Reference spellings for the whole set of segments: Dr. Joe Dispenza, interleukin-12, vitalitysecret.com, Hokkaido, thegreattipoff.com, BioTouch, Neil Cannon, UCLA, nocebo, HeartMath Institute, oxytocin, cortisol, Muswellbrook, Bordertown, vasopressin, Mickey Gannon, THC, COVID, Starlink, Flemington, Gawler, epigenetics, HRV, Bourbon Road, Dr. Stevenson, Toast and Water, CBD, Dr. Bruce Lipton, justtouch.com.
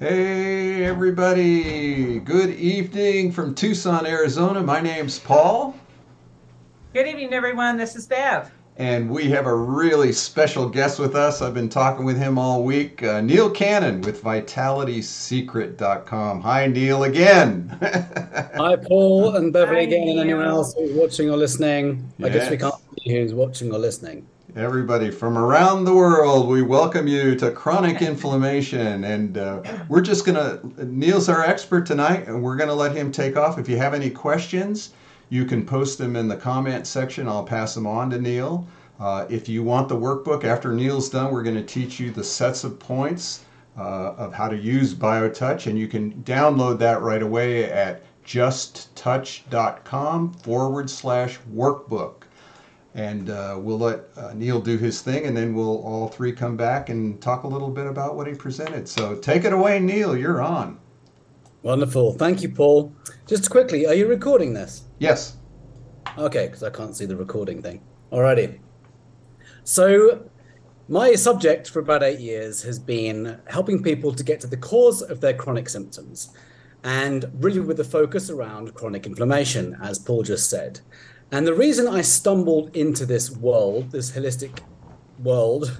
Hey everybody, good evening from Tucson, Arizona. My name's Paul. Good evening everyone, this is Bev. And we have a really special guest with us. I've been talking with him all week, Neil Cannon with vitalitysecret.com. Hi Neil again. Hi Paul and Beverly again, and anyone else who's watching or listening. Yes. I guess we can't see who's watching or listening. Everybody from around the world, we welcome you to Chronic Inflammation, and we're just gonna, Neil's our expert tonight, and we're gonna let him take off. If you have any questions, you can post them in the comment section. I'll pass them on to Neil. If you want the workbook, after Neil's done, we're gonna teach you the sets of points of how to use BioTouch, and you can download that right away at justtouch.com/workbook. And we'll let Neil do his thing, and then we'll all three come back and talk a little bit about what he presented. So take it away, Neil. You're on. Wonderful. Thank you, Paul. Just quickly, are you recording this? Yes. Okay, because I can't see the recording thing. Alrighty. So my subject for about 8 years has been helping people to get to the cause of their chronic symptoms, and really with a focus around chronic inflammation, as Paul just said. And the reason I stumbled into this world, this holistic world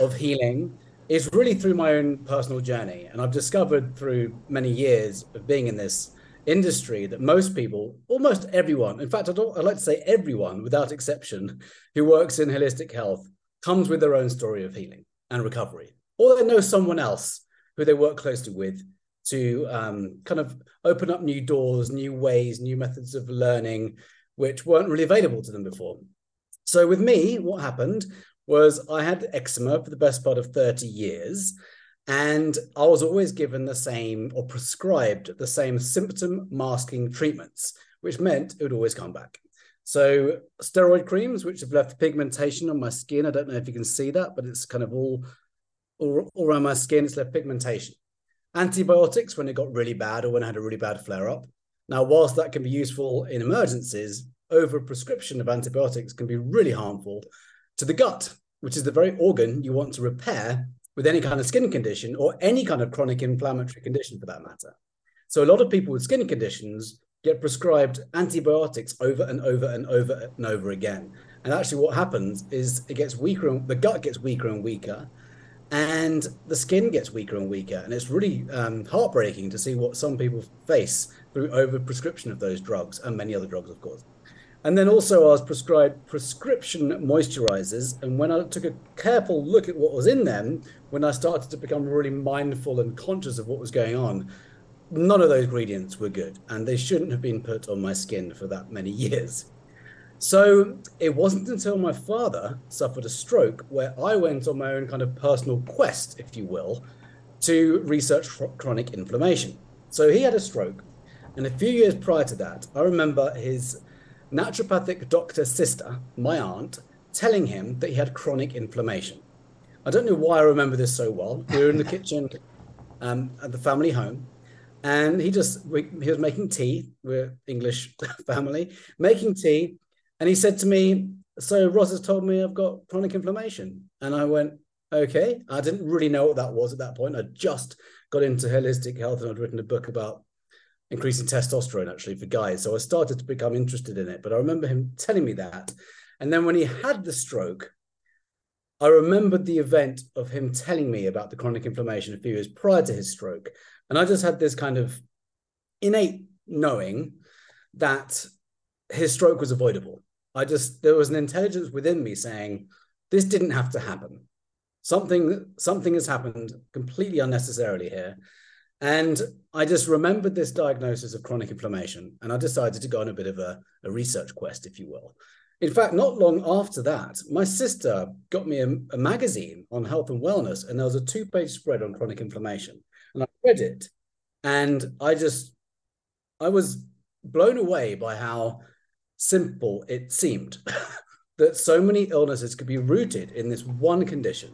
of healing, is really through my own personal journey. And I've discovered through many years of being in this industry that most people, almost everyone, in fact, I'd like to say everyone without exception, who works in holistic health comes with their own story of healing and recovery. Or they know someone else who they work closely with to kind of open up new doors, new ways, new methods of learning, which weren't really available to them before. So with me, what happened was I had eczema for the best part of 30 years, and I was always given the same, or prescribed the same, symptom masking treatments, which meant it would always come back. So steroid creams, which have left pigmentation on my skin. I don't know if you can see that, but it's kind of all around my skin, it's left pigmentation. Antibiotics when it got really bad, or when I had a really bad flare-up. Now, whilst that can be useful in emergencies, overprescription of antibiotics can be really harmful to the gut, which is the very organ you want to repair with any kind of skin condition, or any kind of chronic inflammatory condition for that matter. So a lot of people with skin conditions get prescribed antibiotics over and over and over and over again. And actually what happens is it gets weaker, and the gut gets weaker and weaker, and the skin gets weaker and weaker. And it's really heartbreaking to see what some people face through overprescription of those drugs, and many other drugs, of course. And then also I was prescribed prescription moisturizers. And when I took a careful look at what was in them, when I started to become really mindful and conscious of what was going on, none of those ingredients were good, and they shouldn't have been put on my skin for that many years. So it wasn't until my father suffered a stroke where I went on my own kind of personal quest, if you will, to research chronic inflammation. So he had a stroke, and a few years prior to that, I remember his naturopathic doctor's sister, my aunt, telling him that he had chronic inflammation. I don't know why I remember this so well. We were in the kitchen at the family home. And he was making tea. We're English family, making tea. And he said to me, so Ross has told me I've got chronic inflammation. And I went, okay. I didn't really know what that was at that point. I just got into holistic health, and I'd written a book about increasing testosterone, actually, for guys. So I started to become interested in it. But I remember him telling me that. And then when he had the stroke, I remembered the event of him telling me about the chronic inflammation a few years prior to his stroke. And I just had this kind of innate knowing that his stroke was avoidable. There was an intelligence within me saying, this didn't have to happen. Something has happened completely unnecessarily here. And I just remembered this diagnosis of chronic inflammation, and I decided to go on a bit of a research quest, if you will. In fact, not long after that, my sister got me a magazine on health and wellness, and there was a two-page spread on chronic inflammation. And I read it, and I was blown away by how simple it seemed that so many illnesses could be rooted in this one condition.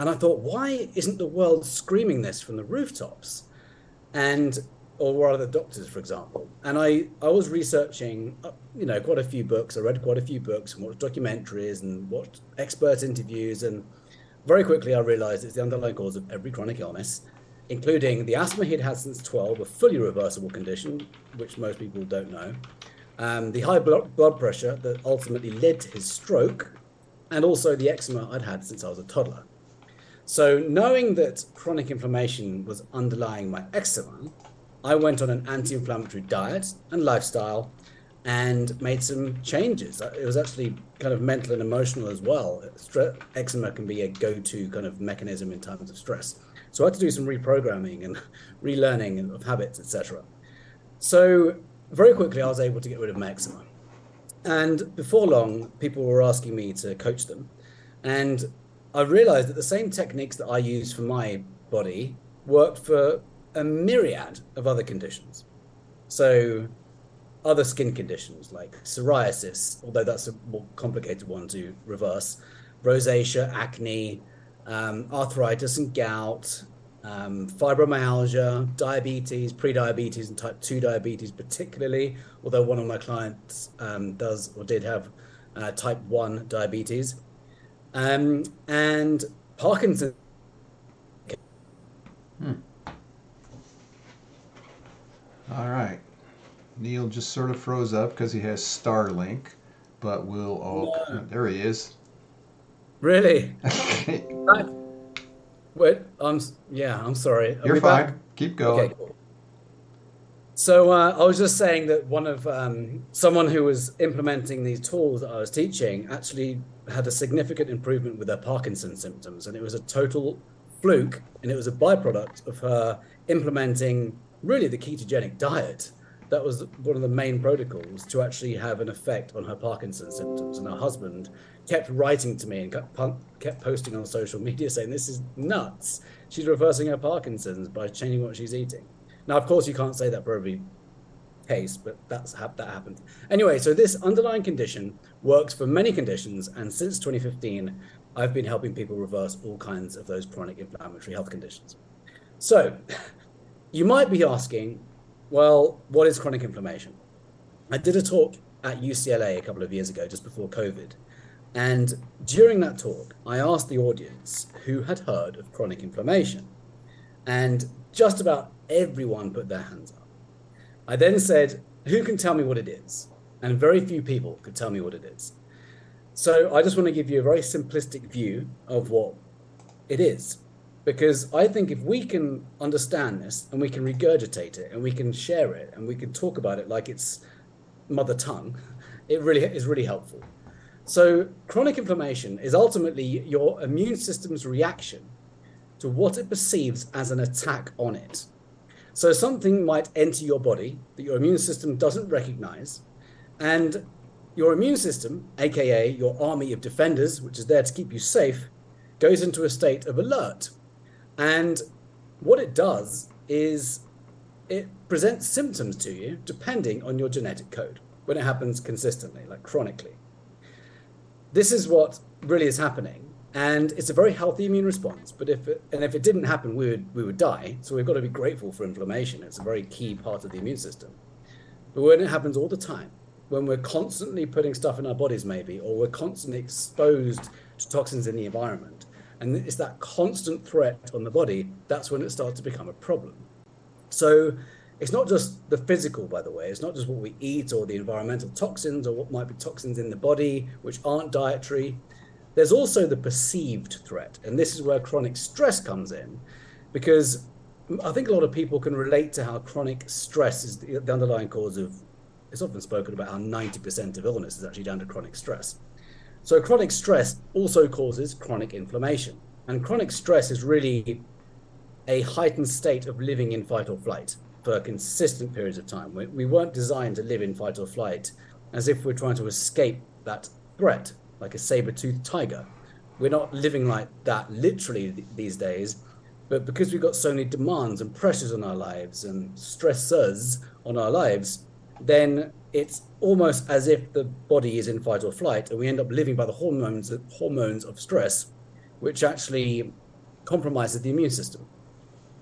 And I thought, why isn't the world screaming this from the rooftops? Or rather the doctors, for example. And I was researching, quite a few books. I read quite a few books and watched documentaries and watched expert interviews. And very quickly, I realized it's the underlying cause of every chronic illness including the asthma he'd had since 12, a fully reversible condition, which most people don't know, the high blood pressure that ultimately led to his stroke, and also the eczema I'd had since I was a toddler. So knowing that chronic inflammation was underlying my eczema, I went on an anti-inflammatory diet and lifestyle and made some changes. It was actually kind of mental and emotional as well. Eczema can be a go-to kind of mechanism in times of stress. So I had to do some reprogramming and relearning of habits, etc. So very quickly, I was able to get rid of my eczema. And before long, people were asking me to coach them. And I realized that the same techniques that I used for my body worked for a myriad of other conditions. So other skin conditions like psoriasis, although that's a more complicated one to reverse, rosacea, acne, arthritis and gout, fibromyalgia, diabetes, pre-diabetes and type 2 diabetes particularly, although one of my clients did have type 1 diabetes, and Parkinson's. All right. Neil just sort of froze up because he has Starlink, but we'll all... No. There he is. Really? Okay. Wait, I'm sorry. You're fine. Back? Keep going. Okay, cool. So I was just saying that someone who was implementing these tools that I was teaching actually had a significant improvement with her Parkinson's symptoms, and it was a total fluke, and it was a byproduct of her implementing really the ketogenic diet. That was one of the main protocols to actually have an effect on her Parkinson's symptoms. And her husband kept writing to me and kept posting on social media saying, this is nuts. She's reversing her Parkinson's by changing what she's eating. Now, of course, you can't say that for every case, but that happened. Anyway, so this underlying condition works for many conditions. And since 2015, I've been helping people reverse all kinds of those chronic inflammatory health conditions. So you might be asking, well, what is chronic inflammation? I did a talk at UCLA a couple of years ago, just before COVID. And during that talk, I asked the audience who had heard of chronic inflammation. And just about everyone put their hands up. I then said, who can tell me what it is? And very few people could tell me what it is. So I just want to give you a very simplistic view of what it is. Because I think if we can understand this and we can regurgitate it and we can share it and we can talk about it like it's mother tongue, it really is really helpful. So chronic inflammation is ultimately your immune system's reaction to what it perceives as an attack on it. So something might enter your body that your immune system doesn't recognize, and your immune system, aka your army of defenders, which is there to keep you safe, goes into a state of alert. And what it does is it presents symptoms to you depending on your genetic code when it happens consistently, like chronically. This is what really is happening. And it's a very healthy immune response. But if it didn't happen, we would die. So we've got to be grateful for inflammation. It's a very key part of the immune system. But when it happens all the time, when we're constantly putting stuff in our bodies maybe, or we're constantly exposed to toxins in the environment, and it's that constant threat on the body, that's when it starts to become a problem. So it's not just the physical, by the way. It's not just what we eat or the environmental toxins or what might be toxins in the body, which aren't dietary. There's also the perceived threat. And this is where chronic stress comes in, because I think a lot of people can relate to how chronic stress is the underlying cause of, it's often spoken about how 90% of illness is actually down to chronic stress. So chronic stress also causes chronic inflammation. And chronic stress is really a heightened state of living in fight or flight for consistent periods of time. We weren't designed to live in fight or flight as if we're trying to escape that threat, like a saber-toothed tiger. We're not living like that literally these days, but because we've got so many demands and pressures on our lives and stressors on our lives, then it's almost as if the body is in fight or flight, and we end up living by the hormones of stress, which actually compromises the immune system.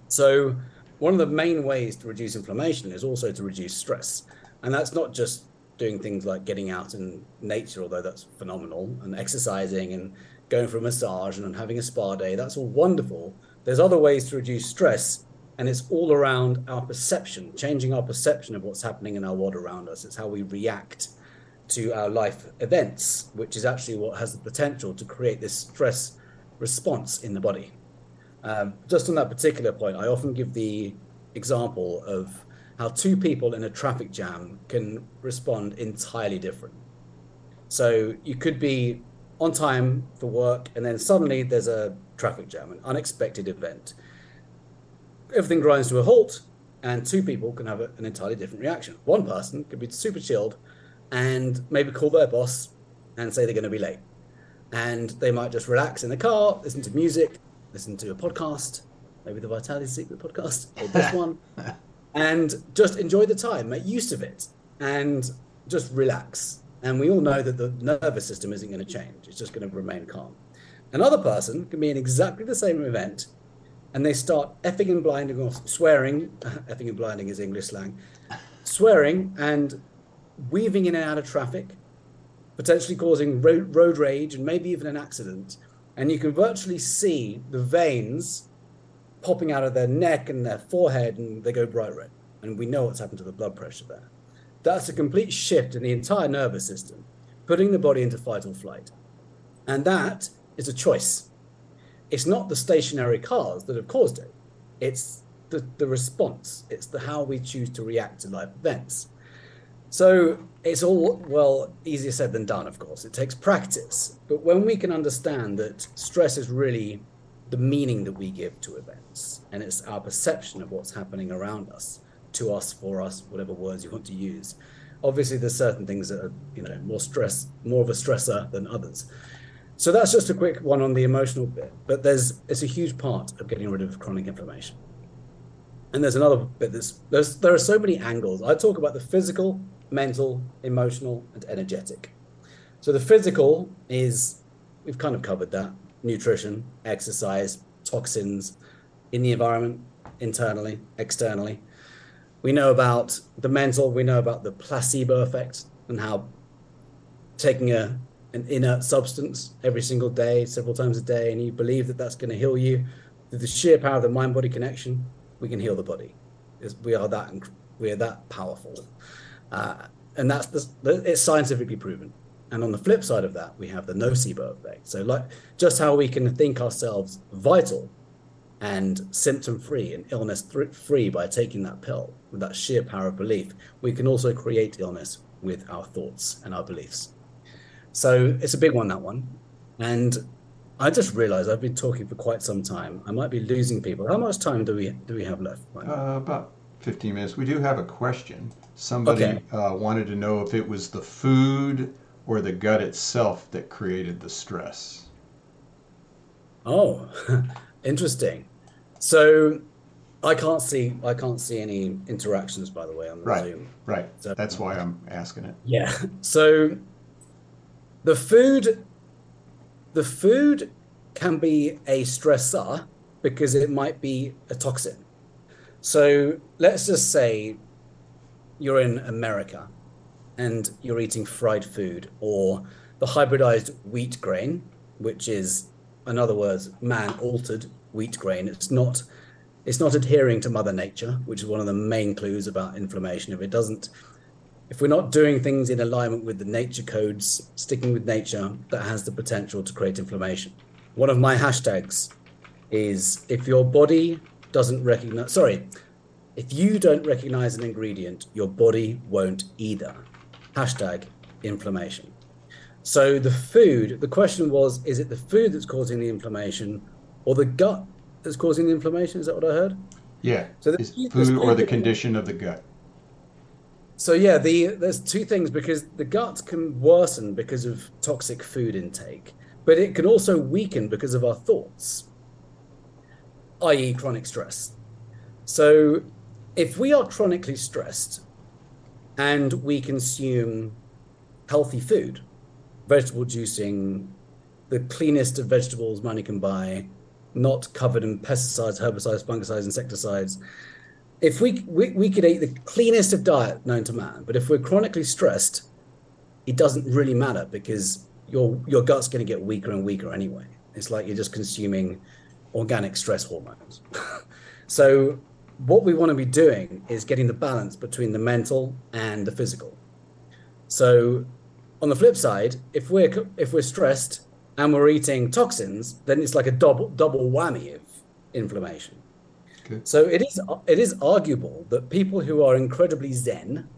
So one of the main ways to reduce inflammation is also to reduce stress. And that's not just doing things like getting out in nature, although that's phenomenal, and exercising and going for a massage and having a spa day. That's all wonderful. There's other ways to reduce stress And it's all around our perception, changing our perception of what's happening in our world around us. It's how we react to our life events, which is actually what has the potential to create this stress response in the body. Just on that particular point, I often give the example of how two people in a traffic jam can respond entirely different. So you could be on time for work, and then suddenly there's a traffic jam, an unexpected event. Everything grinds to a halt, and two people can have an entirely different reaction. One person could be super chilled and maybe call their boss and say they're going to be late. And they might just relax in the car, listen to music, listen to a podcast, maybe the Vitality Secret podcast, or this one, and just enjoy the time, make use of it, and just relax. And we all know that the nervous system isn't going to change. It's just going to remain calm. Another person can be in exactly the same event, and they start effing and blinding or swearing. Effing and blinding is English slang. Swearing and weaving in and out of traffic, potentially causing road rage and maybe even an accident. And you can virtually see the veins popping out of their neck and their forehead, and they go bright red. And we know what's happened to the blood pressure there. That's a complete shift in the entire nervous system, putting the body into fight or flight. And that is a choice. It's not the stationary cars that have caused it. It's the response. It's the how we choose to react to life events. So it's all, well, easier said than done, of course. It takes practice. But when we can understand that stress is really the meaning that we give to events, and it's our perception of what's happening around us, to us, for us, whatever words you want to use. Obviously, there's certain things that are, more of a stressor than others. So that's just a quick one on the emotional bit, but it's a huge part of getting rid of chronic inflammation. And there's another bit, there are so many angles. I talk about the physical, mental, emotional, and energetic. So the physical is, we've kind of covered that, nutrition, exercise, toxins in the environment, internally, externally. We know about the mental, we know about the placebo effect and how taking an inert substance every single day, several times a day, and you believe that that's going to heal you. Through the sheer power of the mind-body connection, we can heal the body. We are that powerful. And it's scientifically proven. And on the flip side of that, we have the nocebo effect. So just how we can think ourselves vital and symptom-free and illness-free by taking that pill with that sheer power of belief, we can also create illness with our thoughts and our beliefs. So it's a big one, that one. And I just realized I've been talking for quite some time. I might be losing people. How much time do we have left? About 15 minutes. We do have a question. Somebody wanted to know if it was the food or the gut itself that created the stress. Oh, interesting. So I can't see any interactions, by the way, on the Zoom. Right. So, that's why I'm asking it. Yeah. So the food can be a stressor because it might be a toxin. So let's just say you're in America and you're eating fried food or the hybridized wheat grain, which is, in other words, man-altered wheat grain. It's not adhering to Mother Nature, which is one of the main clues about inflammation. If we're not doing things in alignment with the nature codes, sticking with nature, that has the potential to create inflammation. One of my hashtags is, if you don't recognize an ingredient, your body won't either. Hashtag inflammation. So the question was, is it the food that's causing the inflammation or the gut that's causing the inflammation? Is that what I heard? Yeah. So it's food or the condition of the gut. So yeah, there's two things, because the gut can worsen because of toxic food intake, but it can also weaken because of our thoughts, i.e. chronic stress. So if we are chronically stressed and we consume healthy food, vegetable juicing, the cleanest of vegetables money can buy, not covered in pesticides, herbicides, fungicides, insecticides, if we could eat the cleanest of diet known to man, but if we're chronically stressed, it doesn't really matter because your gut's going to get weaker and weaker anyway. It's like you're just consuming organic stress hormones. So what we want to be doing is getting the balance between the mental and the physical. So on the flip side, if we're stressed and we're eating toxins, then it's like a double whammy of inflammation. Okay. So it is arguable that people who are incredibly zen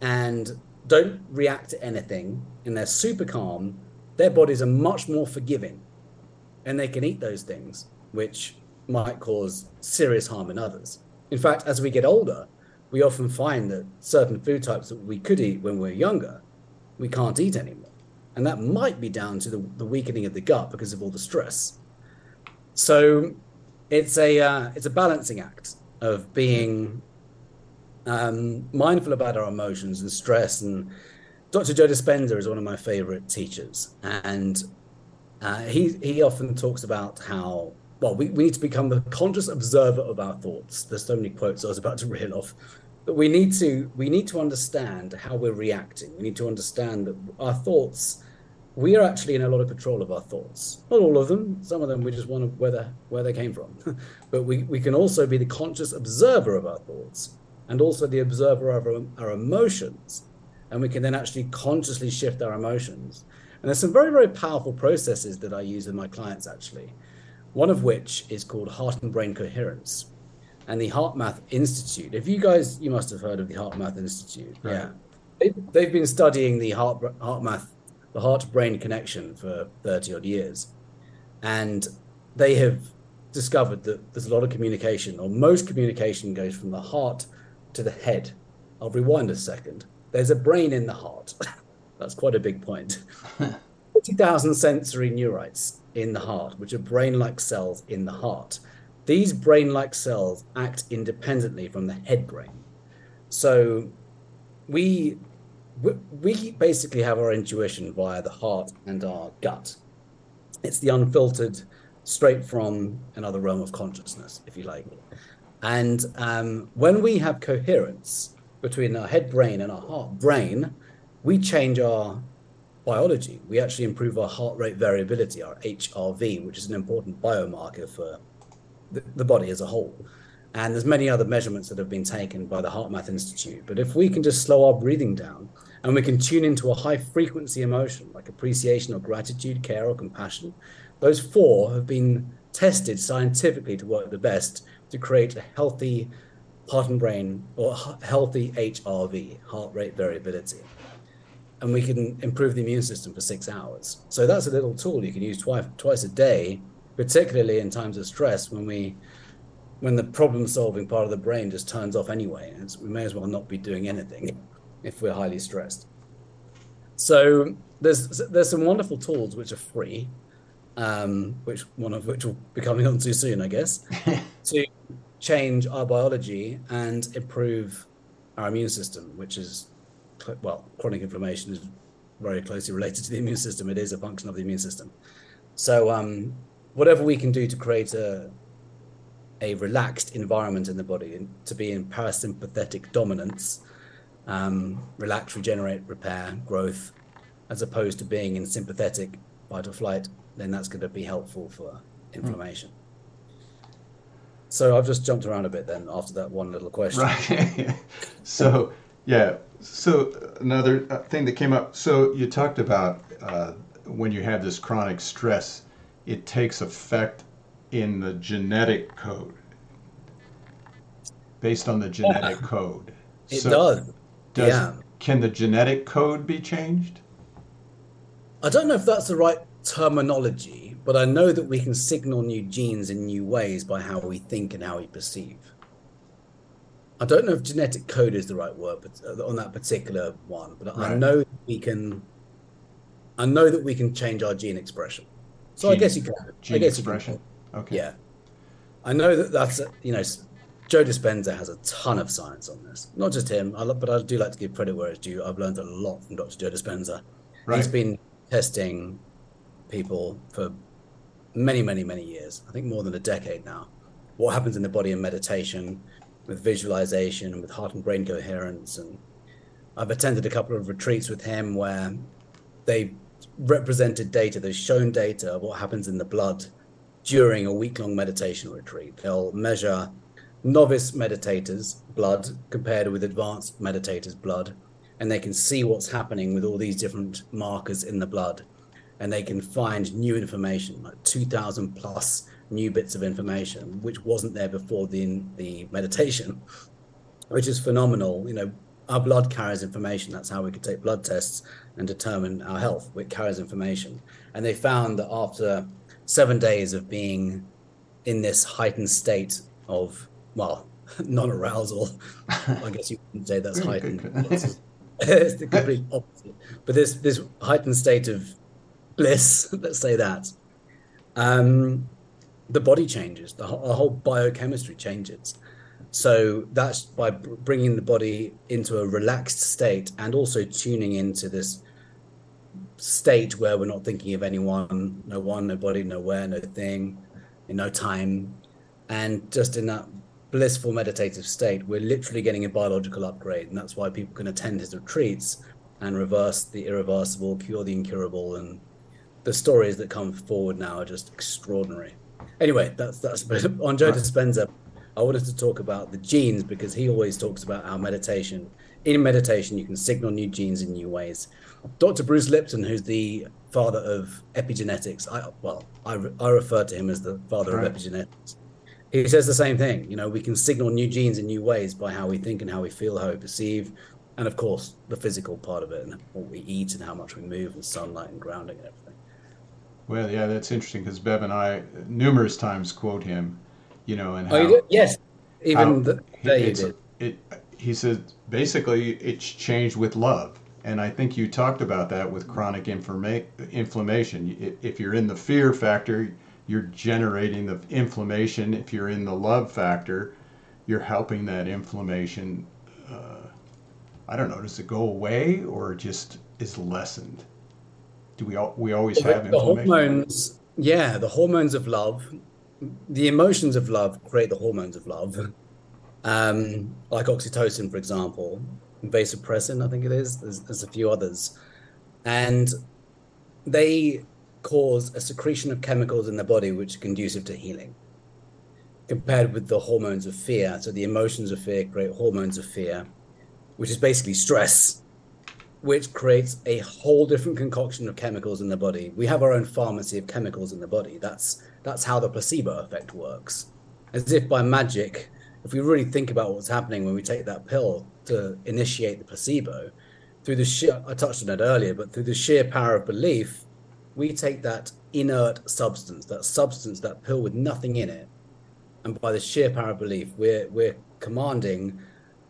and don't react to anything and they're super calm, their bodies are much more forgiving and they can eat those things which might cause serious harm in others. In fact, as we get older, we often find that certain food types that we could eat when we're younger, we can't eat anymore. And that might be down to the weakening of the gut because of all the stress. So it's a balancing act of being mindful about our emotions and stress. And Dr. Joe Dispenza is one of my favorite teachers. And he often talks about how, well, we need to become the conscious observer of our thoughts. There's so many quotes I was about to reel off. But we need to understand how we're reacting. We need to understand that our thoughts, we are actually in a lot of control of our thoughts. Not all of them. Some of them we just wonder where they came from. But we can also be the conscious observer of our thoughts and also the observer of our emotions. And we can then actually consciously shift our emotions. And there's some very, very powerful processes that I use with my clients, actually. One of which is called heart and brain coherence, and the HeartMath Institute. If you must have heard of the HeartMath Institute, right? Yeah, they've been studying the heart-brain connection for 30 odd years, and they have discovered that there's a lot of communication, or most communication goes from the heart to the head. I'll rewind a second. There's a brain in the heart. That's quite a big point. 40,000 sensory neurites in the heart, which are brain-like cells in the heart. These brain-like cells act independently from the head brain. So we basically have our intuition via the heart and our gut. It's the unfiltered, straight from another realm of consciousness, if you like. And when we have coherence between our head brain and our heart brain, we change our biology. We actually improve our heart rate variability, our HRV, which is an important biomarker for the body as a whole. And there's many other measurements that have been taken by the HeartMath Institute. But if we can just slow our breathing down and we can tune into a high frequency emotion like appreciation or gratitude, care or compassion, those four have been tested scientifically to work the best to create a healthy heart and brain, or healthy HRV, heart rate variability. And we can improve the immune system for 6 hours. So that's a little tool you can use twice a day, particularly in times of stress when the problem-solving part of the brain just turns off anyway. And we may as well not be doing anything if we're highly stressed. So there's some wonderful tools which are free, which will be coming on too soon, I guess, to change our biology and improve our immune system, which is, well, chronic inflammation is very closely related to the immune system. It is a function of the immune system. So whatever we can do to create a relaxed environment in the body, and to be in parasympathetic dominance, relax, regenerate, repair, growth, as opposed to being in sympathetic fight or flight, then that's going to be helpful for inflammation. So I've just jumped around a bit then after that one little question. Right. So, yeah. So another thing that came up, so you talked about when you have this chronic stress, it takes effect in the genetic code, based on the genetic code. It does. Yeah. Can the genetic code be changed? I don't know if that's the right terminology, but I know that we can signal new genes in new ways by how we think and how we perceive. I don't know if genetic code is the right word, but on that particular one, but right. I know that we can change our gene expression. So I guess you can. Gene expression. Okay. Yeah. I know that's Joe Dispenza has a ton of science on this. Not just him, but I do like to give credit where it's due. I've learned a lot from Dr. Joe Dispenza. Right. He's been testing people for many, many, many years. I think more than a decade now. What happens in the body in meditation, with visualization and with heart and brain coherence. And I've attended a couple of retreats with him where they've represented data, they've shown data of what happens in the blood during a week-long meditation retreat. They'll measure novice meditators' blood compared with advanced meditators' blood, and they can see what's happening with all these different markers in the blood, and they can find new information, like 2,000 plus new bits of information, which wasn't there before the meditation, which is phenomenal. You know, our blood carries information. That's how we could take blood tests and determine our health. It carries information. And they found that after 7 days of being in this heightened state of, well, non-arousal, I guess you wouldn't say that's heightened. It's the complete opposite. But this heightened state of bliss, let's say that, the body changes, the whole biochemistry changes. So that's by bringing the body into a relaxed state and also tuning into this state where we're not thinking of anyone, no one, nobody, nowhere, no thing, in no time. And just in that blissful meditative state, we're literally getting a biological upgrade. And that's why people can attend his retreats and reverse the irreversible, cure the incurable. And the stories that come forward now are just extraordinary. Anyway, that's on Joe Dispenza. I wanted to talk about the genes because he always talks about how in meditation, you can signal new genes in new ways. Dr. Bruce Lipton, who's the father of epigenetics, I refer to him as the father of epigenetics. He says the same thing. You know, we can signal new genes in new ways by how we think and how we feel, how we perceive, and of course, the physical part of it and what we eat and how much we move and sunlight and grounding and everything. Well, yeah, that's interesting because Bev and I numerous times quote him, you know, and how, he said basically it's changed with love. And I think you talked about that with chronic inflammation. If you're in the fear factor, you're generating the inflammation. If you're in the love factor, you're helping that inflammation. I don't know, does it go away or just is lessened? Do we always have inflammation? Hormones, yeah, the hormones of love, the emotions of love create the hormones of love. Like oxytocin, for example, vasopressin, I think it is. There's a few others. And they cause a secretion of chemicals in the body which are conducive to healing, compared with the hormones of fear. So the emotions of fear create hormones of fear, which is basically stress, which creates a whole different concoction of chemicals in the body. We have our own pharmacy of chemicals in the body. That's how the placebo effect works. As if by magic, if we really think about what's happening when we take that pill to initiate the placebo, I touched on it earlier, but through the sheer power of belief, we take that inert substance, that pill with nothing in it, and by the sheer power of belief, we're commanding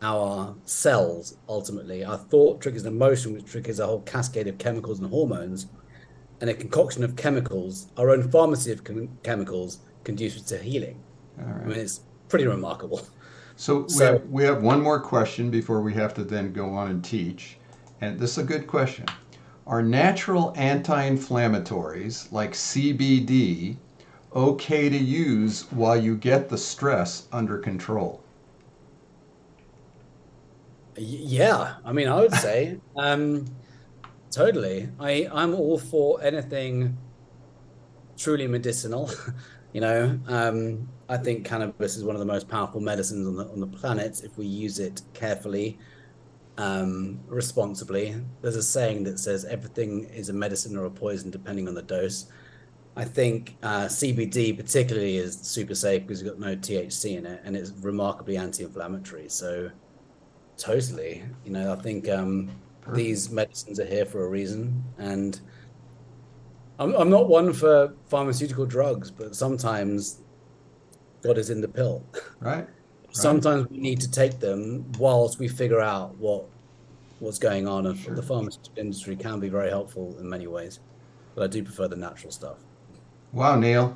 our cells. Ultimately, our thought triggers an emotion, which triggers a whole cascade of chemicals and hormones, and a concoction of chemicals, our own pharmacy of chemicals, conducive to healing. All right. I mean, it's pretty remarkable. So we have one more question before we have to then go on and teach, and this is a good question. Are natural anti-inflammatories like CBD okay to use while you get the stress under control? Yeah, I mean, I would say totally. I'm all for anything truly medicinal. You know, I think cannabis is one of the most powerful medicines on the planet if we use it carefully, responsibly. There's a saying that says everything is a medicine or a poison depending on the dose. I think CBD particularly is super safe because it's got no THC in it, and it's remarkably anti-inflammatory. So. Totally. You know, I think these medicines are here for a reason. And I'm not one for pharmaceutical drugs, but sometimes God is in the pill. Right. Sometimes we need to take them whilst we figure out what's going on. And the pharmaceutical industry can be very helpful in many ways. But I do prefer the natural stuff. Wow, Neil.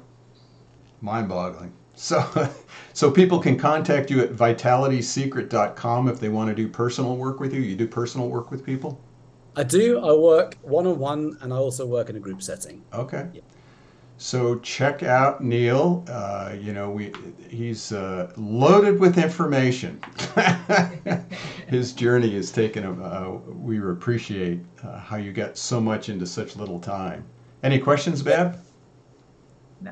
Mind-boggling. So people can contact you at vitalitysecret.com if they want to do personal work with you. You do personal work with people? I do. I work one-on-one, and I also work in a group setting. Okay. Yeah. So check out Neil. You know, he's loaded with information. His journey has taken him. We appreciate how you got so much into such little time. Any questions, Bev? No,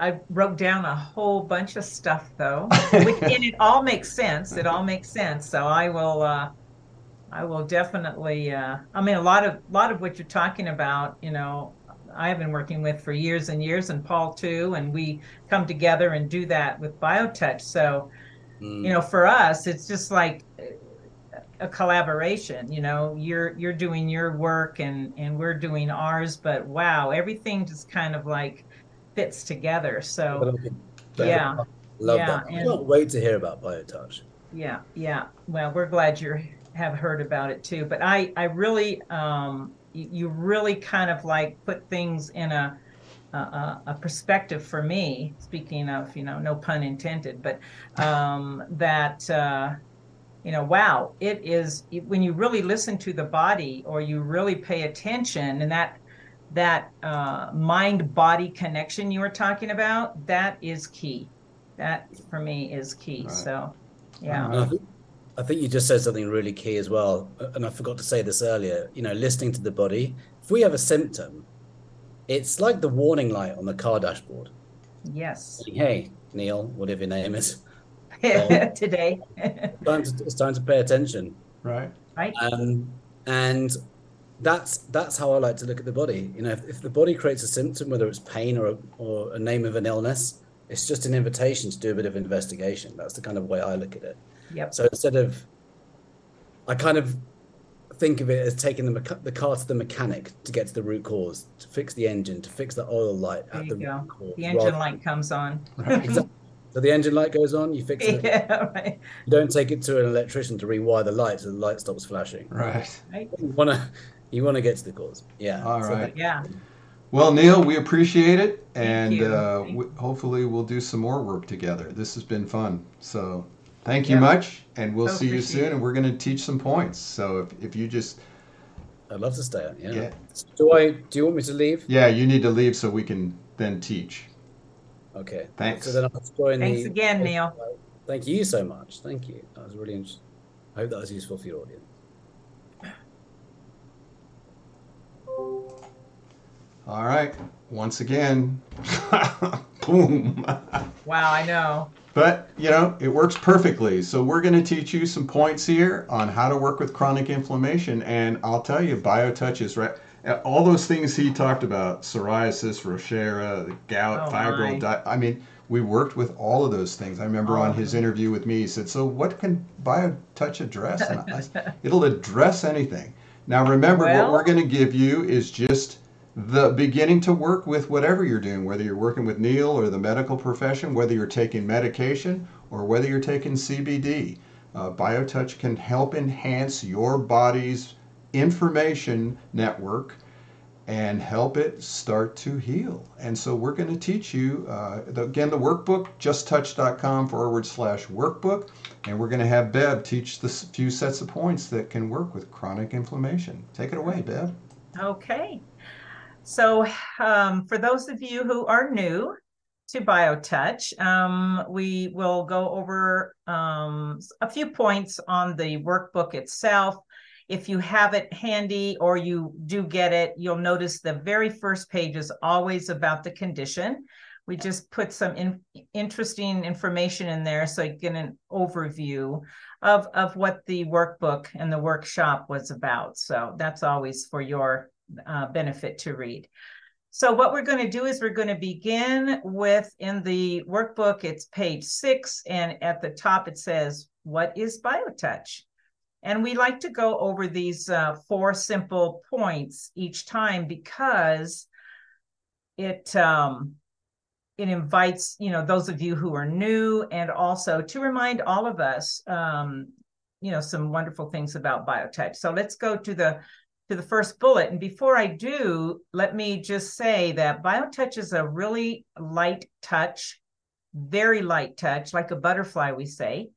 I broke down a whole bunch of stuff though, and it all makes sense. It all makes sense. So I will definitely. I mean, a lot of what you're talking about, you know, I've been working with for years and years, and Paul too, and we come together and do that with BioTouch. So, you know, for us, it's just like a collaboration. You know, you're doing your work and we're doing ours, but wow, everything just kind of like fits together. So yeah, love that. I can't wait to hear about BioTouch. Yeah, yeah. Well, we're glad you have heard about it too. But I really, you really kind of like put things in a perspective for me. Speaking of, you know, no pun intended, but that. You know, wow, it is when you really listen to the body or you really pay attention, and that mind-body connection you were talking about, that is key. That for me is key. Right. So, yeah. I think you just said something really key as well. And I forgot to say this earlier, you know, listening to the body. If we have a symptom, it's like the warning light on the car dashboard. Yes. Like, hey, Neil, whatever your name is. Today it's time to pay attention, right and that's how I like to look at the body. You know, if the body creates a symptom, whether it's pain or a name of an illness, it's just an invitation to do a bit of investigation. That's the kind of way I look at it. Yep. So instead of, I kind of think of it as taking the car to the mechanic to get to the root cause, to fix the engine, to fix the oil light at the root cause. The engine light comes on. Right, exactly. So the engine light goes on, you fix it. Yeah, right. You don't take it to an electrician to rewire the light so the light stops flashing. Right. You want to get to the cause. Yeah. All right. Yeah. Well, Neil, we appreciate it. And hopefully we'll do some more work together. This has been fun. So thank you much. And we'll see you soon. And we're going to teach some points. So if you just... I'd love to stay on. Yeah. Do you want me to leave? Yeah, you need to leave so we can then teach. Okay. Thanks. So then I'll join Thanks the, again, Neil. Thank you so much. Thank you. That was really interesting. I hope that was useful for your audience. All right. Once again, boom. Wow, I know. But, you know, it works perfectly. So we're going to teach you some points here on how to work with chronic inflammation. And I'll tell you, BioTouch is right. All those things he talked about, psoriasis, rosacea, the gout, fibro, I mean, we worked with all of those things. I remember on his interview with me, he said, so what can BioTouch address? And it'll address anything. Now, remember, what we're going to give you is just the beginning to work with whatever you're doing, whether you're working with Neil or the medical profession, whether you're taking medication or whether you're taking CBD. BioTouch can help enhance your body's information network and help it start to heal. And so we're going to teach you, the workbook, justtouch.com/workbook. And we're going to have Bev teach the few sets of points that can work with chronic inflammation. Take it away, Bev. Okay. So for those of you who are new to BioTouch, we will go over a few points on the workbook itself. If you have it handy or you do get it, you'll notice the very first page is always about the condition. We just put some interesting information in there so you get an overview of what the workbook and the workshop was about. So that's always for your benefit to read. So what we're going to do is we're going to begin with, in the workbook, it's page 6, and at the top it says, what is BioTouch? And we like to go over these 4 simple points each time because it invites, you know, those of you who are new, and also to remind all of us, you know, some wonderful things about BioTouch. So let's go to the first bullet. And before I do, let me just say that BioTouch is a really light touch, very light touch, like a butterfly, we say.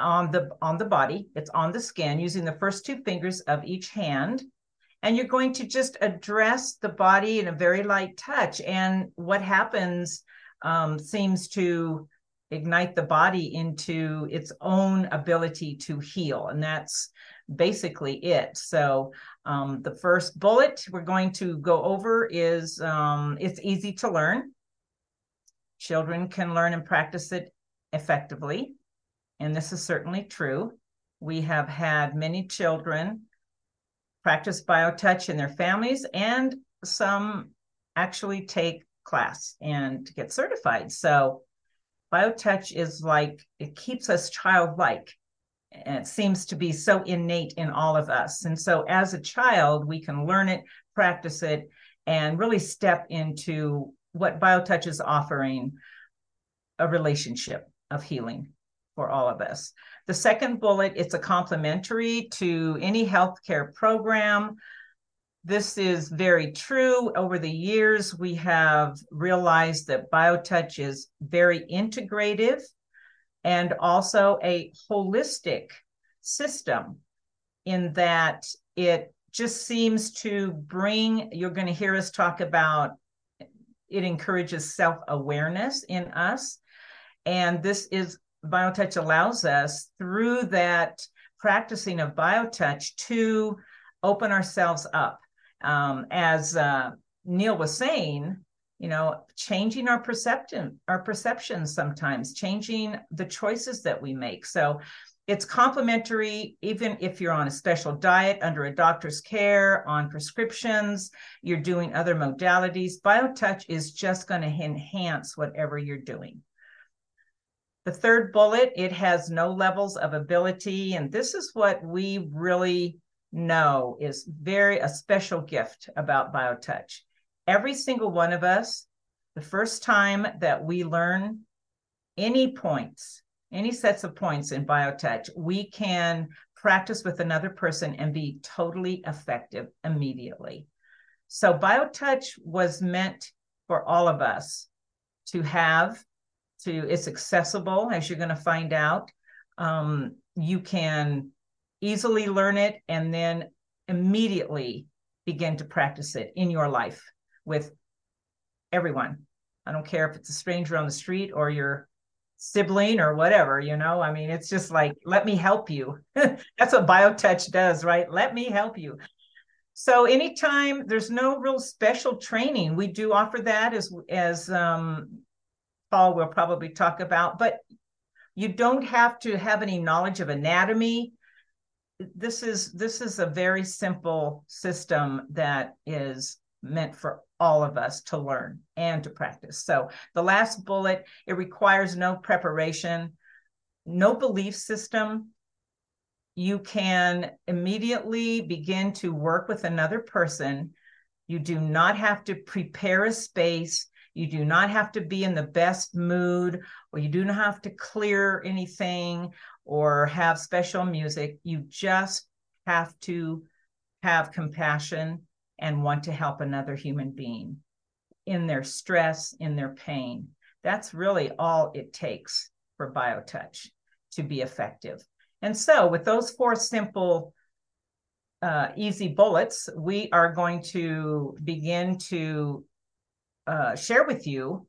On the body, it's on the skin, using the first 2 fingers of each hand, and you're going to just address the body in a very light touch. And what happens seems to ignite the body into its own ability to heal, and that's basically it. So the first bullet we're going to go over is it's easy to learn. Children can learn and practice it effectively. And this is certainly true. We have had many children practice BioTouch in their families, and some actually take class and get certified. So BioTouch is like, it keeps us childlike. And it seems to be so innate in all of us. And so as a child, we can learn it, practice it, and really step into what BioTouch is offering, a relationship of healing for all of us. The second bullet, it's a complementary to any healthcare program. This is very true. Over the years, we have realized that BioTouch is very integrative and also a holistic system, in that it just seems to bring, you're going to hear us talk about, it encourages self-awareness in us. And this is, BioTouch allows us through that practicing of BioTouch to open ourselves up. As Neil was saying, you know, changing our perceptions sometimes, changing the choices that we make. So it's complementary, even if you're on a special diet, under a doctor's care, on prescriptions, you're doing other modalities. BioTouch is just going to enhance whatever you're doing. The third bullet, it has no levels of ability. And this is what we really know is a special gift about BioTouch. Every single one of us, the first time that we learn any points, any sets of points in BioTouch, we can practice with another person and be totally effective immediately. So BioTouch was meant for all of us to have, it's accessible, as you're going to find out. You can easily learn it and then immediately begin to practice it in your life, with everyone. I don't care if it's a stranger on the street or your sibling or whatever, you know, I mean, it's just like, let me help you. That's what BioTouch does, right? Let me help you. So anytime, there's no real special training. We do offer that, as Paul will probably talk about, but you don't have to have any knowledge of anatomy. This is a very simple system that is meant for all of us to learn and to practice. So the last bullet, it requires no preparation, no belief system. You can immediately begin to work with another person. You do not have to prepare a space. You do not have to be in the best mood, or you do not have to clear anything or have special music. You just have to have compassion and want to help another human being in their stress, in their pain. That's really all it takes for BioTouch to be effective. And so with those four simple, easy bullets, we are going to begin to share with you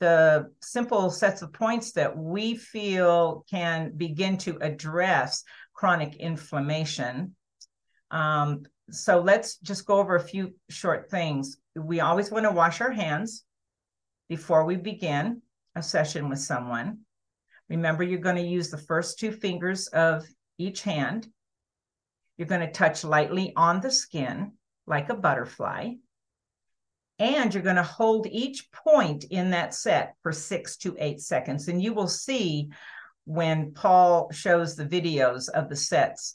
the simple sets of points that we feel can begin to address chronic inflammation. So let's just go over a few short things. We always want to wash our hands before we begin a session with someone. Remember, you're going to use the first two fingers of each hand. You're going to touch lightly on the skin like a butterfly. And you're going to hold each point in that set for 6 to 8 seconds. And you will see when Paul shows the videos of the sets,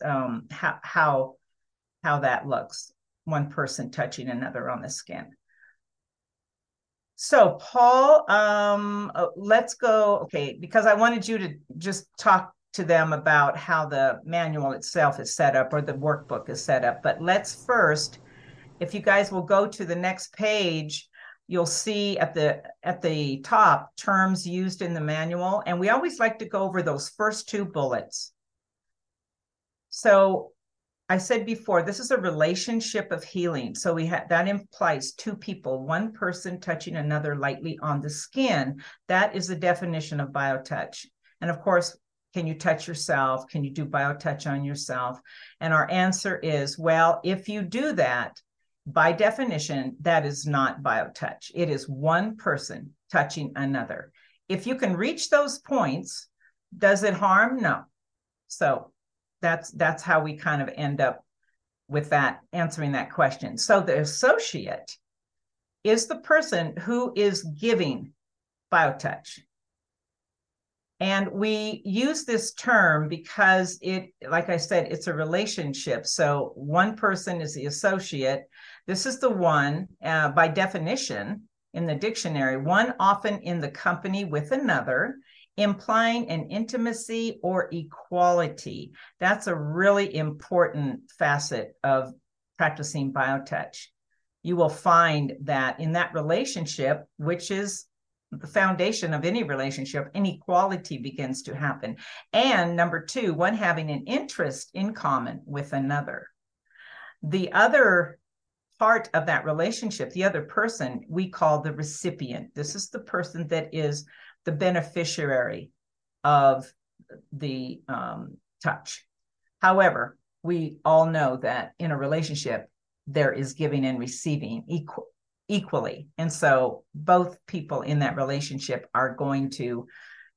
how that looks, one person touching another on the skin. So Paul, let's go, okay, because I wanted you to just talk to them about how the manual itself is set up, or the workbook is set up. But let's first, if you guys will go to the next page, you'll see at the top, terms used in the manual. And we always like to go over those first two bullets. So I said before, this is a relationship of healing. So that implies two people, one person touching another lightly on the skin. That is the definition of BioTouch. And of course, Can you touch yourself? Can you do BioTouch on yourself? And our answer is, well, if you do that, by definition, that is not BioTouch. It is one person touching another. If you can reach those points, does it harm? No. So that's how we kind of end up with that, answering that question. So the associate is the person who is giving BioTouch. And we use this term because it, like I said, it's a relationship. So one person is the associate. This is the one, by definition, in the dictionary, one often in the company with another, implying an intimacy or equality. That's a really important facet of practicing BioTouch. You will find that in that relationship, which is the foundation of any relationship, inequality begins to happen. And number two, one having an interest in common with another. The other part of that relationship, the other person, we call the recipient. This is the person that is the beneficiary of the touch. However, we all know that in a relationship, there is giving and receiving equally. And so both people in that relationship are going to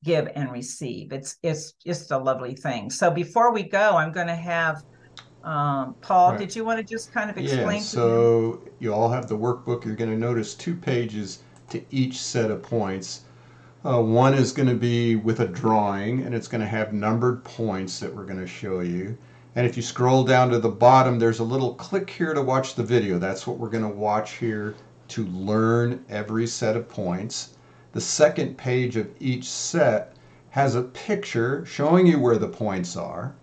give and receive. It's just a lovely thing. So before we go, I'm going to have Paul, right. Did you want to just kind of explain? Yeah, so you all have the workbook. You're going to notice 2 pages to each set of points. One is going to be with a drawing, and it's going to have numbered points that we're going to show you. And if you scroll down to the bottom, there's a little click here to watch the video. That's what we're going to watch here to learn every set of points. The second page of each set has a picture showing you where the points are,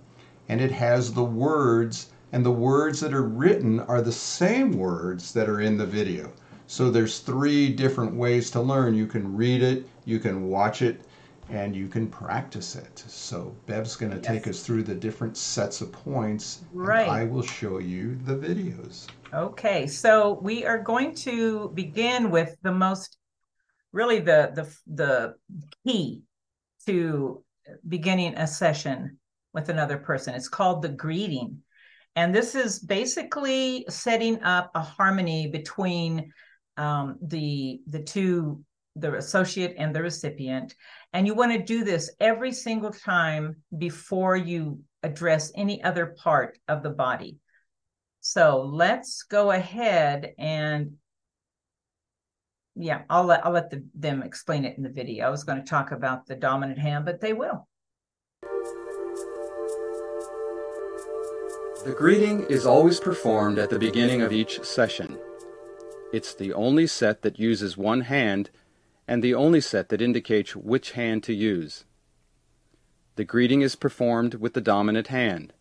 and it has the words, and the words that are written are the same words that are in the video. So there's 3 different ways to learn. You can read it, you can watch it, and you can practice it. So Bev's going to take us through the different sets of points. Right. And I will show you the videos. Okay. So we are going to begin with the most, really the key to beginning a session with another person. It's called the greeting. And this is basically setting up a harmony between the associate and the recipient. And you want to do this every single time before you address any other part of the body. So let's go ahead and, yeah, I'll let them explain it in the video. I was going to talk about the dominant hand, but they will. The greeting is always performed at the beginning of each session. It's the only set that uses one hand and the only set that indicates which hand to use. The greeting is performed with the dominant hand.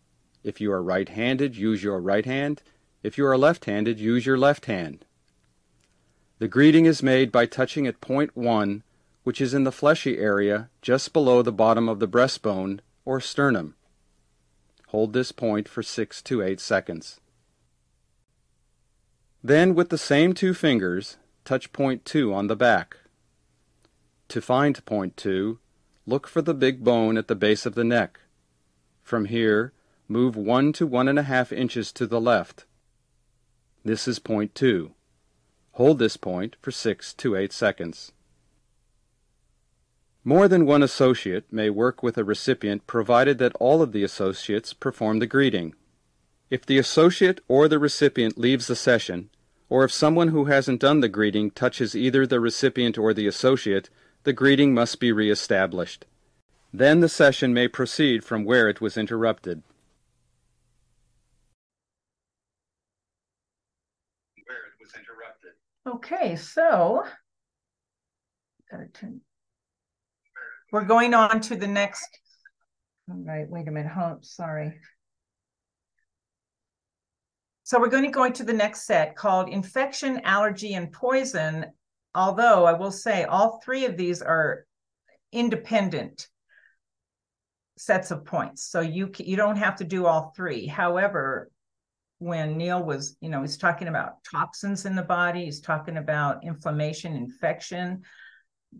If you are right-handed, use your right hand. If you are left-handed, use your left hand. The greeting is made by touching at point 1, which is in the fleshy area just below the bottom of the breastbone or sternum. Hold this point for 6 to 8 seconds. Then, with the same 2 fingers, touch point 2 on the back. To find point 2, look for the big bone at the base of the neck. From here, move 1 to 1.5 inches to the left. This is point 2. Hold this point for 6 to 8 seconds. More than one associate may work with a recipient provided that all of the associates perform the greeting. If the associate or the recipient leaves the session, or if someone who hasn't done the greeting touches either the recipient or the associate, the greeting must be re-established. Then the session may proceed from where it was interrupted. Okay, so we're going on to the next. All right, wait a minute. Oh, sorry. So we're going to go into the next set called Infection, Allergy, and Poison. Although I will say all 3 of these are independent sets of points. So you don't have to do all 3. However, when Neil was, he's talking about toxins in the body, he's talking about inflammation, infection,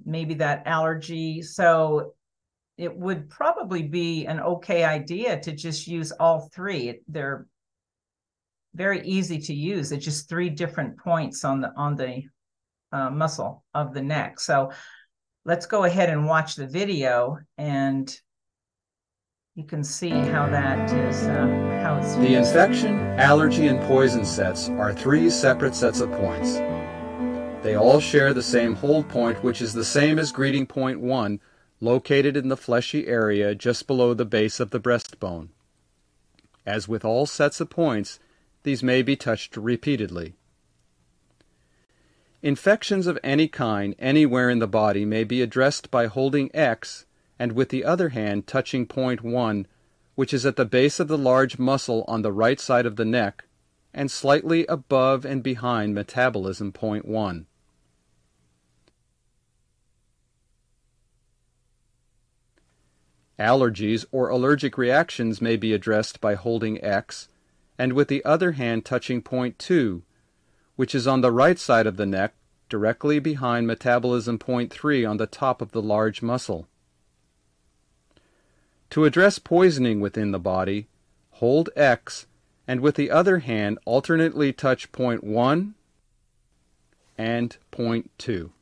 maybe that allergy. So it would probably be an okay idea to just use all three. They're very easy to use. It's just three different points on the muscle of the neck. So let's go ahead and watch the video, and you can see how that is, how it's... The infection, allergy, and poison sets are three separate sets of points. They all share the same hold point, which is the same as greeting point 1, located in the fleshy area just below the base of the breastbone. As with all sets of points, these may be touched repeatedly. Infections of any kind anywhere in the body may be addressed by holding X and with the other hand touching point 1, which is at the base of the large muscle on the right side of the neck and slightly above and behind metabolism point 1. Allergies or allergic reactions may be addressed by holding X and with the other hand touching point 2, which is on the right side of the neck, directly behind metabolism point 3 on the top of the large muscle. To address poisoning within the body, hold X and with the other hand alternately touch point 1 and point 2.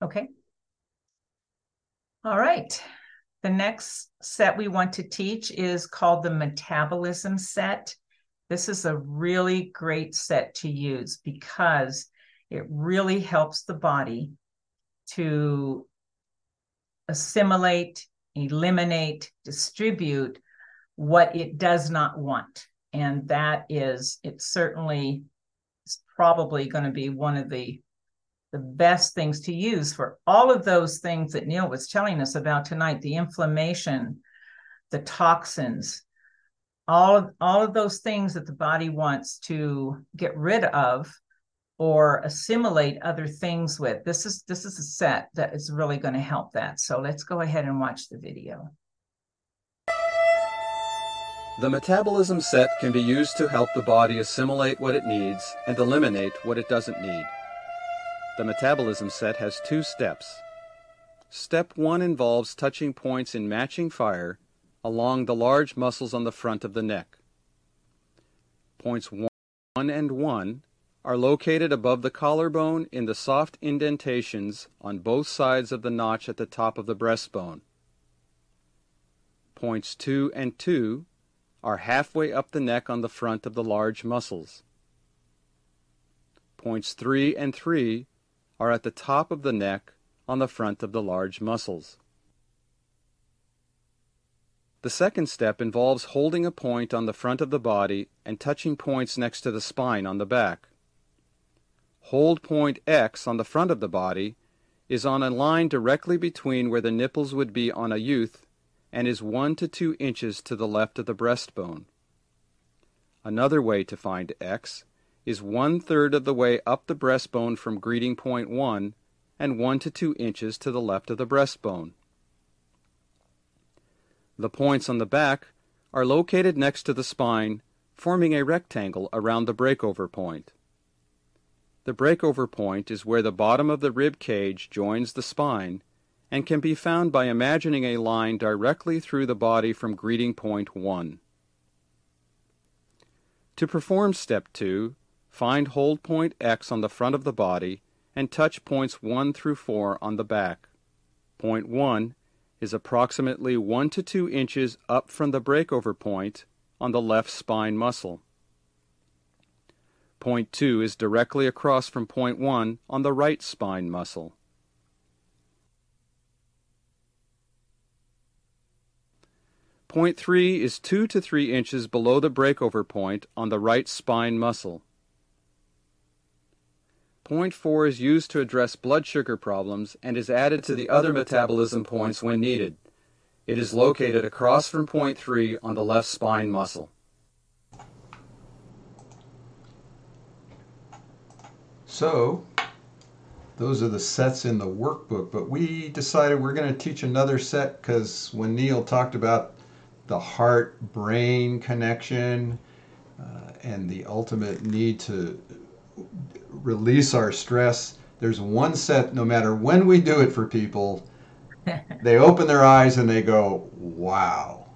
Okay. All right. The next set we want to teach is called the metabolism set. This is a really great set to use because it really helps the body to assimilate, eliminate, distribute what it does not want. And that is, it certainly is probably going to be one of the best things to use for all of those things that Neil was telling us about tonight, the inflammation, the toxins, all of those things that the body wants to get rid of or assimilate other things with. This is a set that is really going to help that. So let's go ahead and watch the video. The metabolism set can be used to help the body assimilate what it needs and eliminate what it doesn't need. The metabolism set has 2 steps. Step 1 involves touching points in matching fire along the large muscles on the front of the neck. Points 1 and 1 are located above the collarbone in the soft indentations on both sides of the notch at the top of the breastbone. Points 2 and 2 are halfway up the neck on the front of the large muscles. Points 3 and 3 are at the top of the neck on the front of the large muscles. The second step involves holding a point on the front of the body and touching points next to the spine on the back. Hold point X on the front of the body is on a line directly between where the nipples would be on a youth and is 1 to 2 inches to the left of the breastbone. Another way to find X is 1/3 of the way up the breastbone from greeting point 1 and 1 to 2 inches to the left of the breastbone. The points on the back are located next to the spine, forming a rectangle around the breakover point. The breakover point is where the bottom of the rib cage joins the spine and can be found by imagining a line directly through the body from greeting point 1. To perform step 2, find hold point X on the front of the body and touch points 1 through 4 on the back. Point 1 is approximately 1 to 2 inches up from the breakover point on the left spine muscle. Point 2 is directly across from point 1 on the right spine muscle. Point 3 is 2 to 3 inches below the breakover point on the right spine muscle. Point 4 is used to address blood sugar problems and is added to the other metabolism points when needed. It is located across from point 3 on the left spine muscle. So, those are the sets in the workbook, but we decided we're going to teach another set because when Neil talked about the heart-brain connection and the ultimate need to release our stress. There's one set, no matter when we do it for people, they open their eyes and they go, wow.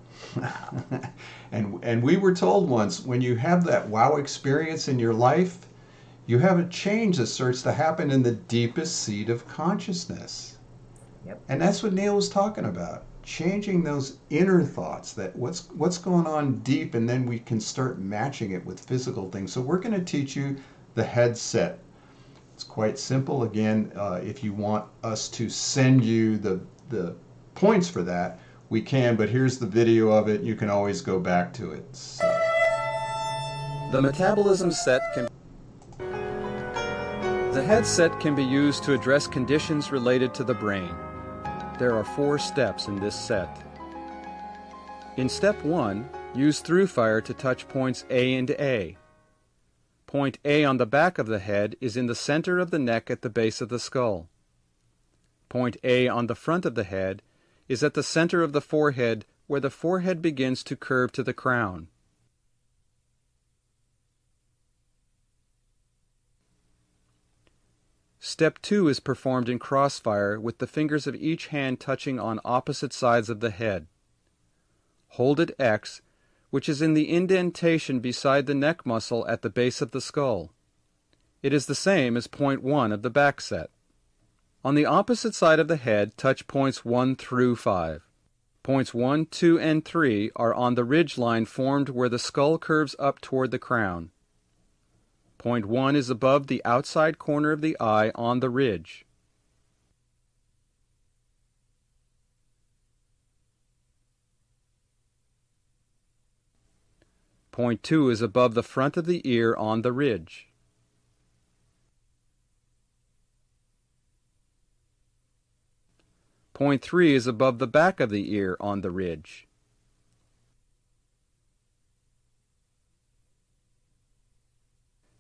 And we were told once, when you have that wow experience in your life, you have a change that starts to happen in the deepest seat of consciousness. Yep. And that's what Neil was talking about, changing those inner thoughts, that what's going on deep, and then we can start matching it with physical things. So we're going to teach you the headset. It's quite simple. Again, if you want us to send you the points for that, we can, but here's the video of it. You can always go back to it. So. The metabolism set can... The headset can be used to address conditions related to the brain. There are 4 steps in this set. In step 1, use through-fire to touch points A and A. Point A on the back of the head is in the center of the neck at the base of the skull. Point A on the front of the head is at the center of the forehead, where the forehead begins to curve to the crown. Step 2 is performed in crossfire, with the fingers of each hand touching on opposite sides of the head. Hold at X, which is in the indentation beside the neck muscle at the base of the skull. It is the same as point 1 of the back set. On the opposite side of the head, touch points 1 through 5. Points 1, 2, and 3 are on the ridge line formed where the skull curves up toward the crown. Point 1 is above the outside corner of the eye on the ridge. Point 2 is above the front of the ear on the ridge. Point 3 is above the back of the ear on the ridge.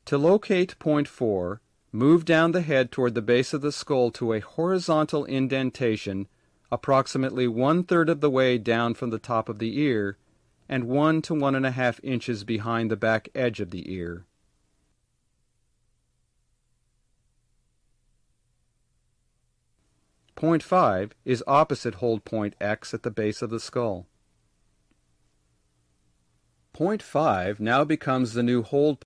To locate point 4, move down the head toward the base of the skull to a horizontal indentation approximately 1/3 of the way down from the top of the ear and 1 to 1.5 inches behind the back edge of the ear. Point 5 is opposite hold point X at the base of the skull. Point 5 now becomes the new hold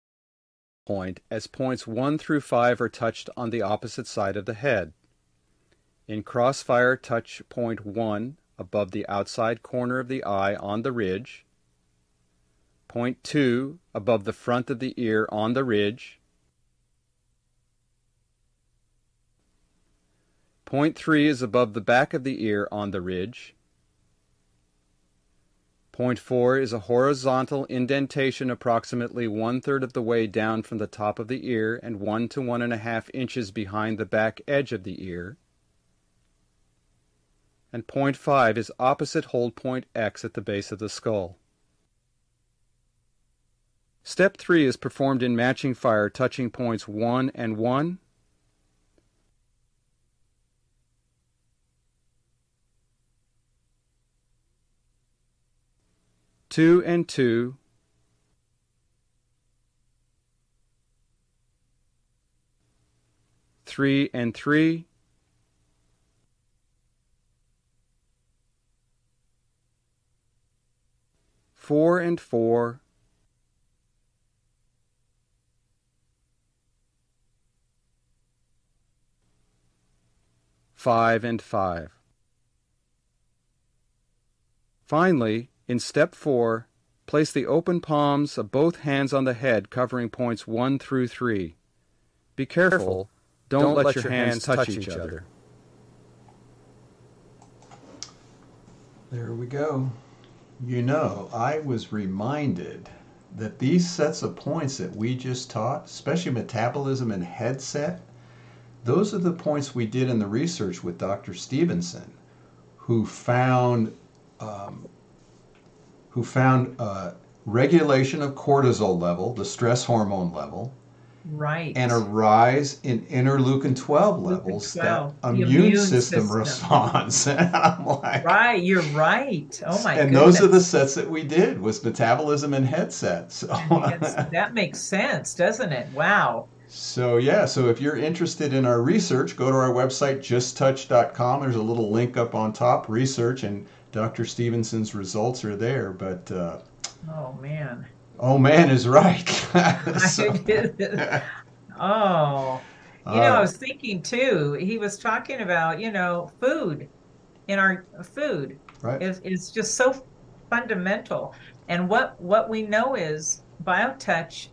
point as points 1 through 5 are touched on the opposite side of the head. In crossfire, touch point 1 above the outside corner of the eye on the ridge, point 2 above the front of the ear on the ridge, point 3 is above the back of the ear on the ridge. Point 4 is a horizontal indentation approximately 1/3 of the way down from the top of the ear and 1 to 1.5 inches behind the back edge of the ear. And point 5 is opposite hold point X at the base of the skull. Step 3 is performed in matching fire, touching points 1 and 1. Two and two, three and three, four and four, five and five. Finally, in step 4, place the open palms of both hands on the head covering points 1 through 3. Be careful, don't let your hands touch each other. There we go. You know, I was reminded that these sets of points that we just taught, especially metabolism and headset, those are the points we did in the research with Dr. Stevenson, who found regulation of cortisol level, the stress hormone level, Right. And a rise in interleukin-12 levels that immune system responds. And I'm like, right, you're right. Oh my goodness. And those are the sets that we did, was metabolism and head sets. So that makes sense, doesn't it? Wow. So yeah, so if you're interested in our research, go to our website, justtouch.com. There's a little link up on top, research, and Dr. Stevenson's results are there. But oh man. Oh man is right. So. Oh, you know, I was thinking too. He was talking about, you know, food, in our food, right, is just so fundamental. And what we know is BioTouch,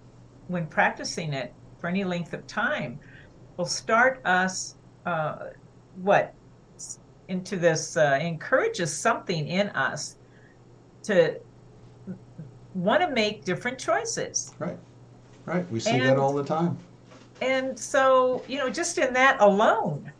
when practicing it for any length of time, will start us into this encourages something in us to want to make different choices. Right, right. We see that all the time. And so, you know, just in that alone,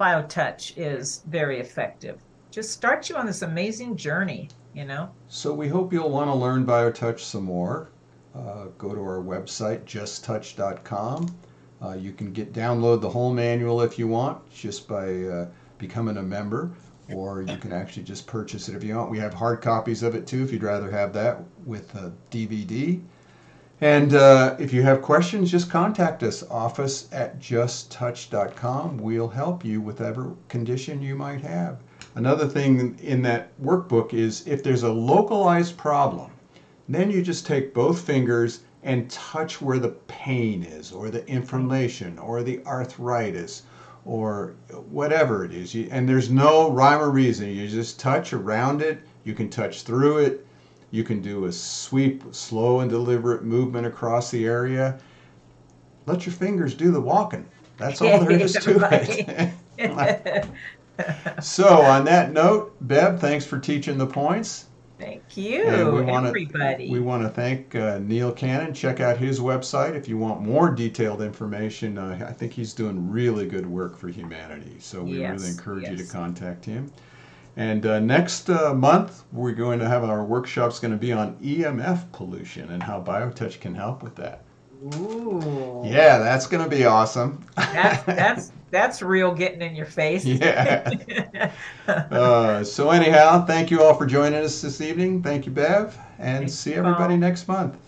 BioTouch is very effective. Just starts you on this amazing journey, you know. So we hope you'll want to learn BioTouch some more. Go to our website, justtouch.com. You can download the whole manual if you want, just by becoming a member. Or you can actually just purchase it if you want. We have hard copies of it too, if you'd rather have that with a DVD. And if you have questions, just contact us, office@justtouch.com. We'll help you with whatever condition you might have. Another thing in that workbook is if there's a localized problem, then you just take both fingers and touch where the pain is, or the inflammation, or the arthritis, or whatever it is. And there's no rhyme or reason. You just touch around it. You can touch through it. You can do a sweep, slow and deliberate movement across the area. Let your fingers do the walking. That's all there is to it. So on that note, Bev, thanks for teaching the points. Thank you, everybody. We want to thank Neil Cannon. Check out his website if you want more detailed information. I think he's doing really good work for humanity. So we really encourage you to contact him. And next month, we're going to have our workshop's going to be on EMF pollution and how BioTouch can help with that. Ooh. Yeah, that's going to be awesome. That's real getting in your face. Yeah. So anyhow, thank you all for joining us this evening. Thank you, Bev. And see everybody next month.